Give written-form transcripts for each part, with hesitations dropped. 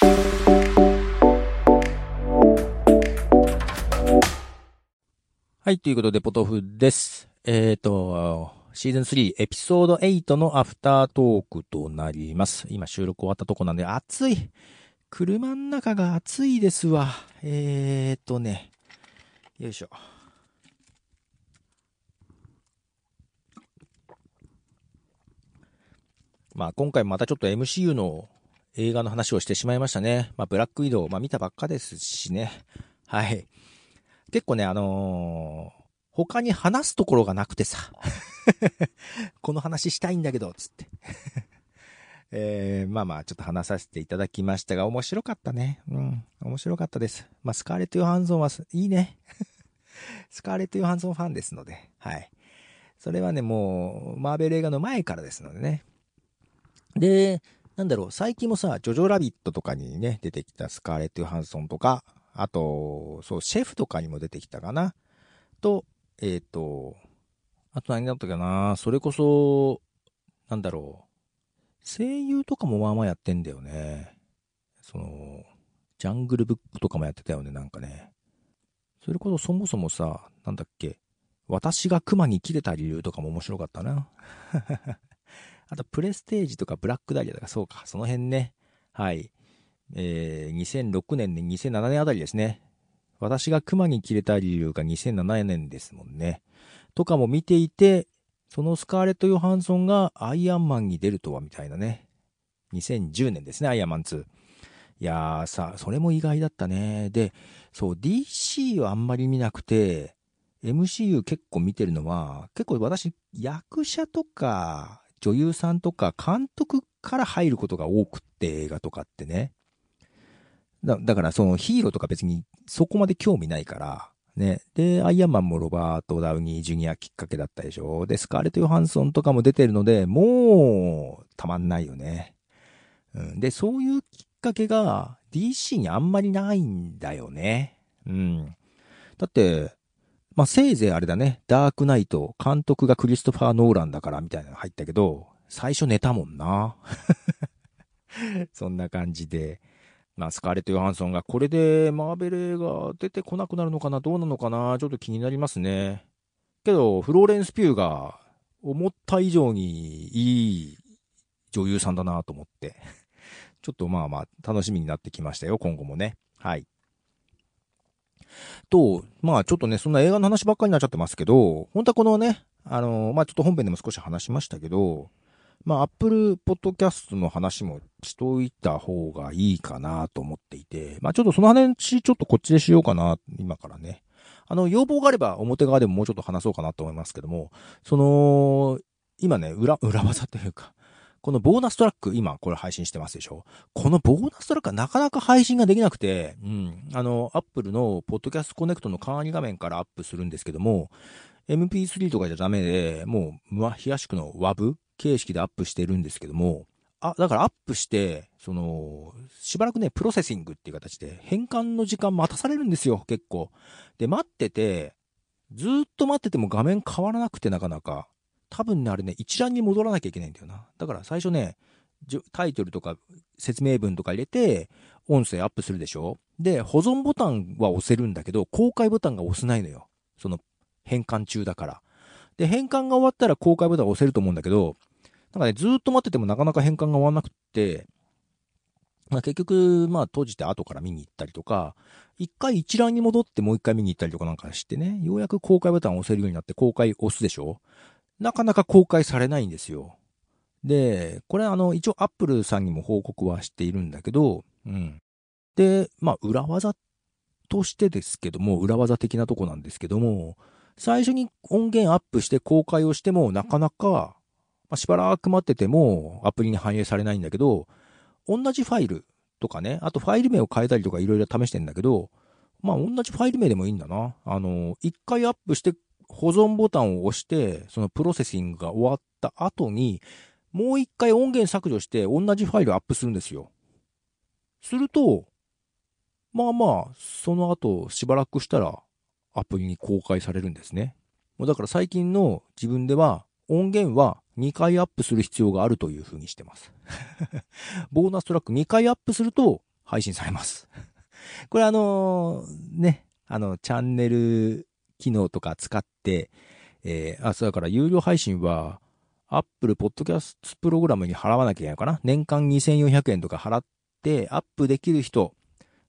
はい、ということで、ポトフです。シーズン3エピソード8のアフタートークとなります。今収録終わったとこなんで、暑い。車の中が暑いですわ。よいしょ。まあ今回またちょっと MCU の映画の話をしてしまいましたね。まあブラックウィドウ、まあ見たばっかですしね。はい。結構ね、他に話すところがなくてさ。この話したいんだけど、つって、まあちょっと話させていただきましたが、面白かったね。うん、面白かったです。まあスカーレット・ヨハンソンはいいね。スカーレット・ヨハンソンファンですので、はい。それはね、もうマーベル映画の前からですのでね。で、なんだろう、最近もさ、ジョジョラビットとかにね、出てきたスカーレット・ヨハンソンとか、あと、そう、シェフとかにも出てきたかな。と、あと何だったかな、それこそ、なんだろう、声優とかもまあまあやってんだよね。その、ジャングルブックとかもやってたよね、なんかね。それこそそもそもさ、なんだっけ、私が熊に切れた理由とかも面白かったな。あと、プレステージとかブラックダイヤとか、そうか、その辺ね。はい。2006年で2007年あたりですね。私が熊に切れた理由が2007年ですもんね。とかも見ていて、そのスカーレット・ヨハンソンがアイアンマンに出るとはみたいなね。2010年ですね、アイアンマン2。いやーさ、それも意外だったね。で、そう、DC はあんまり見なくて、MCU 結構見てるのは、結構私、役者とか、女優さんとか監督から入ることが多くって映画とかってね。だからそのヒーローとか別にそこまで興味ないからね。で、アイアンマンもロバート・ダウニー・ジュニアきっかけだったでしょ。で、スカーレット・ヨハンソンとかも出てるので、もうたまんないよね。うん、で、そういうきっかけが DC にあんまりないんだよね。うん。だって、まあ、せいぜいあれだね。ダークナイト、監督がクリストファー・ノーランだからみたいなの入ったけど、最初寝たもんな。そんな感じで。まあ、スカーレット・ヨハンソンがこれでマーベル映画出てこなくなるのかな、どうなのかな、ちょっと気になりますね。けど、フローレンス・ピューが思った以上にいい女優さんだなと思って。ちょっとまあまあ、楽しみになってきましたよ、今後もね。はい。と、まあちょっとね、そんな映画の話ばっかりになっちゃってますけど、本当はこのね、まあちょっと本編でも少し話しましたけど、まあ Apple Podcast の話もしといた方がいいかなと思っていて、まあちょっとその話ちょっとこっちでしようかな、今からね。要望があれば表側でももうちょっと話そうかなと思いますけども、その、今ね、裏技というか、このボーナストラック、今これ配信してますでしょ。このボーナストラックはなかなか配信ができなくて、うん。Apple のポッドキャストコネクトの管理画面からアップするんですけども、MP3 とかじゃダメで、もう、東区の WAV 形式でアップしてるんですけども、あ、だからアップして、その、しばらくね、プロセッシングっていう形で、変換の時間待たされるんですよ、結構。で、待ってて、ずーっと待ってても画面変わらなくてなかなか。多分ね、あれね、一覧に戻らなきゃいけないんだよな。だから最初ね、タイトルとか説明文とか入れて、音声アップするでしょ。で、保存ボタンは押せるんだけど、公開ボタンが押せないのよ。その、変換中だから。で、変換が終わったら公開ボタン押せると思うんだけど、なんかね、ずーっと待っててもなかなか変換が終わんなくって、まあ、結局、まあ、閉じて後から見に行ったりとか、一回一覧に戻ってもう一回見に行ったりとかなんかしてね、ようやく公開ボタンを押せるようになって公開押すでしょ。なかなか公開されないんですよ。で、これ一応アップルさんにも報告はしているんだけど、うん。で、まあ裏技としてですけども、裏技的なとこなんですけども、最初に音源アップして公開をしてもなかなか、まあ、しばらく待っててもアプリに反映されないんだけど、同じファイルとかね、あとファイル名を変えたりとかいろいろ試してんだけど、まあ同じファイル名でもいいんだな。一回アップして保存ボタンを押して、そのプロセッシングが終わった後に、もう一回音源削除して同じファイルアップするんですよ。すると、まあまあ、その後しばらくしたらアプリに公開されるんですね。もうだから最近の自分では音源は2回アップする必要があるというふうにしてます。ボーナストラック2回アップすると配信されますこれね、チャンネル機能とか使って、そうだから有料配信は Apple Podcast プログラムに払わなきゃいけないのかな。年間2400円とか払ってアップできる人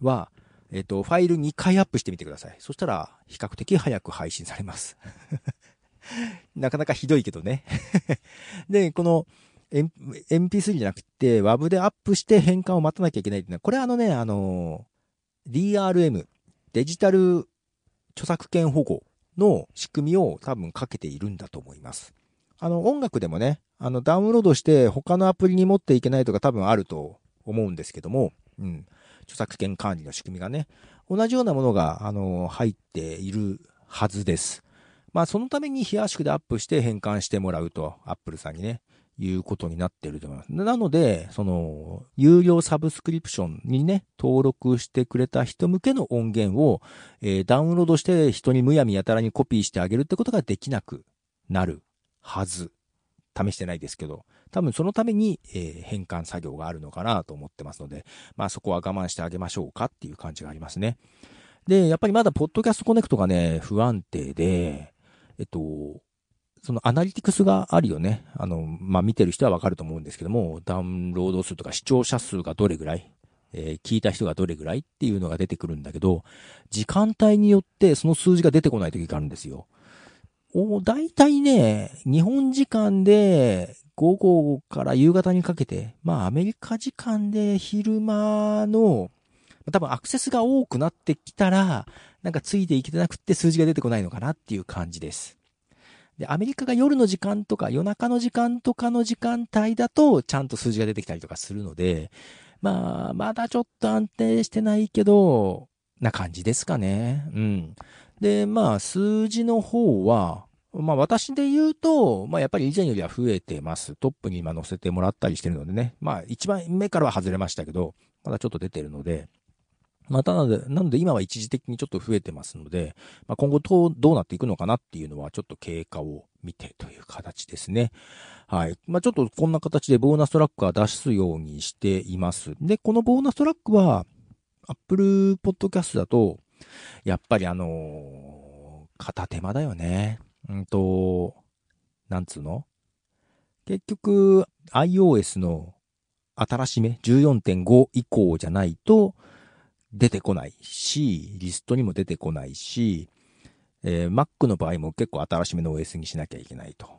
はファイル2回アップしてみてください。そしたら比較的早く配信されますなかなかひどいけどねで、この MP3 じゃなくて WAV でアップして変換を待たなきゃいけないっていうのは、これDRM デジタル著作権保護の仕組みを多分かけているんだと思います。音楽でもね、ダウンロードして他のアプリに持っていけないとか多分あると思うんですけども、うん、著作権管理の仕組みがね、同じようなものが入っているはずです。まあそのために非圧縮でアップして変換してもらうと、アップルさんにね、いうことになっていると思います。なので、その有料サブスクリプションにね、登録してくれた人向けの音源を、ダウンロードして人にむやみやたらにコピーしてあげるってことができなくなるはず。試してないですけど、多分そのために、変換作業があるのかなと思ってますので、まあそこは我慢してあげましょうかっていう感じがありますね。で、やっぱりまだポッドキャストコネクトがね、不安定で、そのアナリティクスがあるよね。まあ、見てる人はわかると思うんですけども、ダウンロード数とか視聴者数がどれぐらい、聞いた人がどれぐらいっていうのが出てくるんだけど、時間帯によってその数字が出てこない時があるんですよ。だいたいね、日本時間で午後から夕方にかけて、まあアメリカ時間で昼間の、多分アクセスが多くなってきたら、なんかついていけてなくって数字が出てこないのかなっていう感じです。で、アメリカが夜の時間とか夜中の時間とかの時間帯だとちゃんと数字が出てきたりとかするので、まあまだちょっと安定してないけどな感じですかね。うん。で、まあ数字の方は、まあ私で言うと、まあやっぱり以前よりは増えてます。トップに今載せてもらったりしてるのでね。まあ一番目からは外れましたけど、まだちょっと出てるので。またなので今は一時的にちょっと増えてますので、まあ、今後どうなっていくのかなっていうのはちょっと経過を見てという形ですね。はい。まあ、ちょっとこんな形でボーナストラックは出すようにしています。で、このボーナストラックは Apple Podcast だと、やっぱり片手間だよね。なんつうの？結局 iOS の新しめ 14.5 以降じゃないと、出てこないし、リストにも出てこないし、Mac の場合も結構新しめの OS にしなきゃいけないと。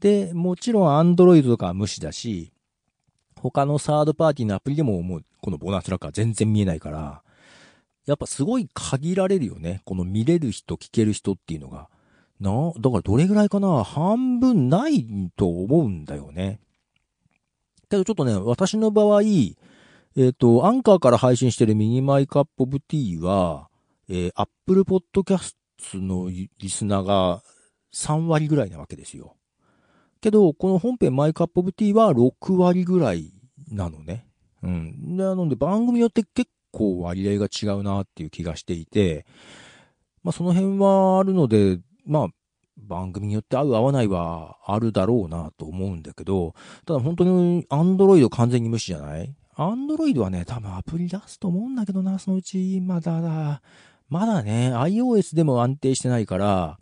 で、もちろん Android とかは無視だし、他のサードパーティーのアプリでももうこのボーナストラックは全然見えないから、やっぱすごい限られるよね。この見れる人、聞ける人っていうのが。だからどれぐらいかな？半分ないと思うんだよね。けどちょっとね、私の場合、アンカーから配信してるミニマイカップオブティーは、Apple Podcast のリスナーが3割ぐらいなわけですよ。けど、この本編マイカップオブティーは6割ぐらいなのね。うん。なので番組によって結構割合が違うなっていう気がしていて、まあその辺はあるので、まあ、番組によって合う合わないはあるだろうなと思うんだけど、ただ本当に Android 完全に無視じゃない？アンドロイドはね、多分アプリ出すと思うんだけどな、そのうち。まだね、iOS でも安定してないから、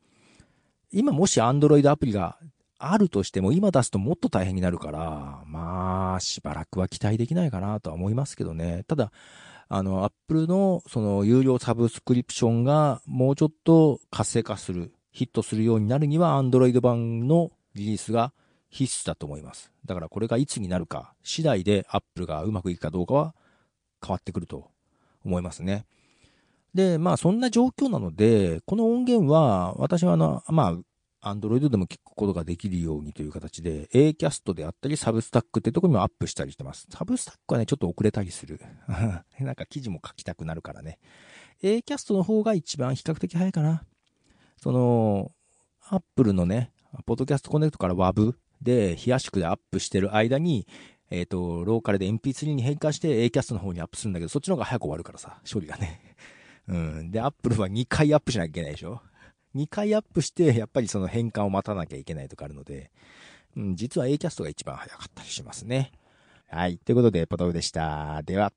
今もしアンドロイドアプリがあるとしても、今出すともっと大変になるから、まあ、しばらくは期待できないかなとは思いますけどね。ただ、Apple のその有料サブスクリプションがもうちょっと活性化する、ヒットするようになるには、アンドロイド版のリリースが必須だと思います。だからこれがいつになるか次第で Apple がうまくいくかどうかは変わってくると思いますね。で、まあそんな状況なので、この音源は私はまあ Android でも聞くことができるようにという形で Acast であったりサブスタックってところにもアップしたりしてます。サブスタックはね、ちょっと遅れたりする。なんか記事も書きたくなるからね。Acast の方が一番比較的早いかな。その Apple のね、Podcast Connect から WAVで、非圧縮でアップしてる間に、ローカルで MP3 に変換して Acast の方にアップするんだけど、そっちの方が早く終わるからさ、処理がね。うん。で、Apple は2回アップしなきゃいけないでしょ？ 2 回アップして、やっぱりその変換を待たなきゃいけないとかあるので、うん、実は Acast が一番早かったりしますね。はい。ということで、ポトフでした。では。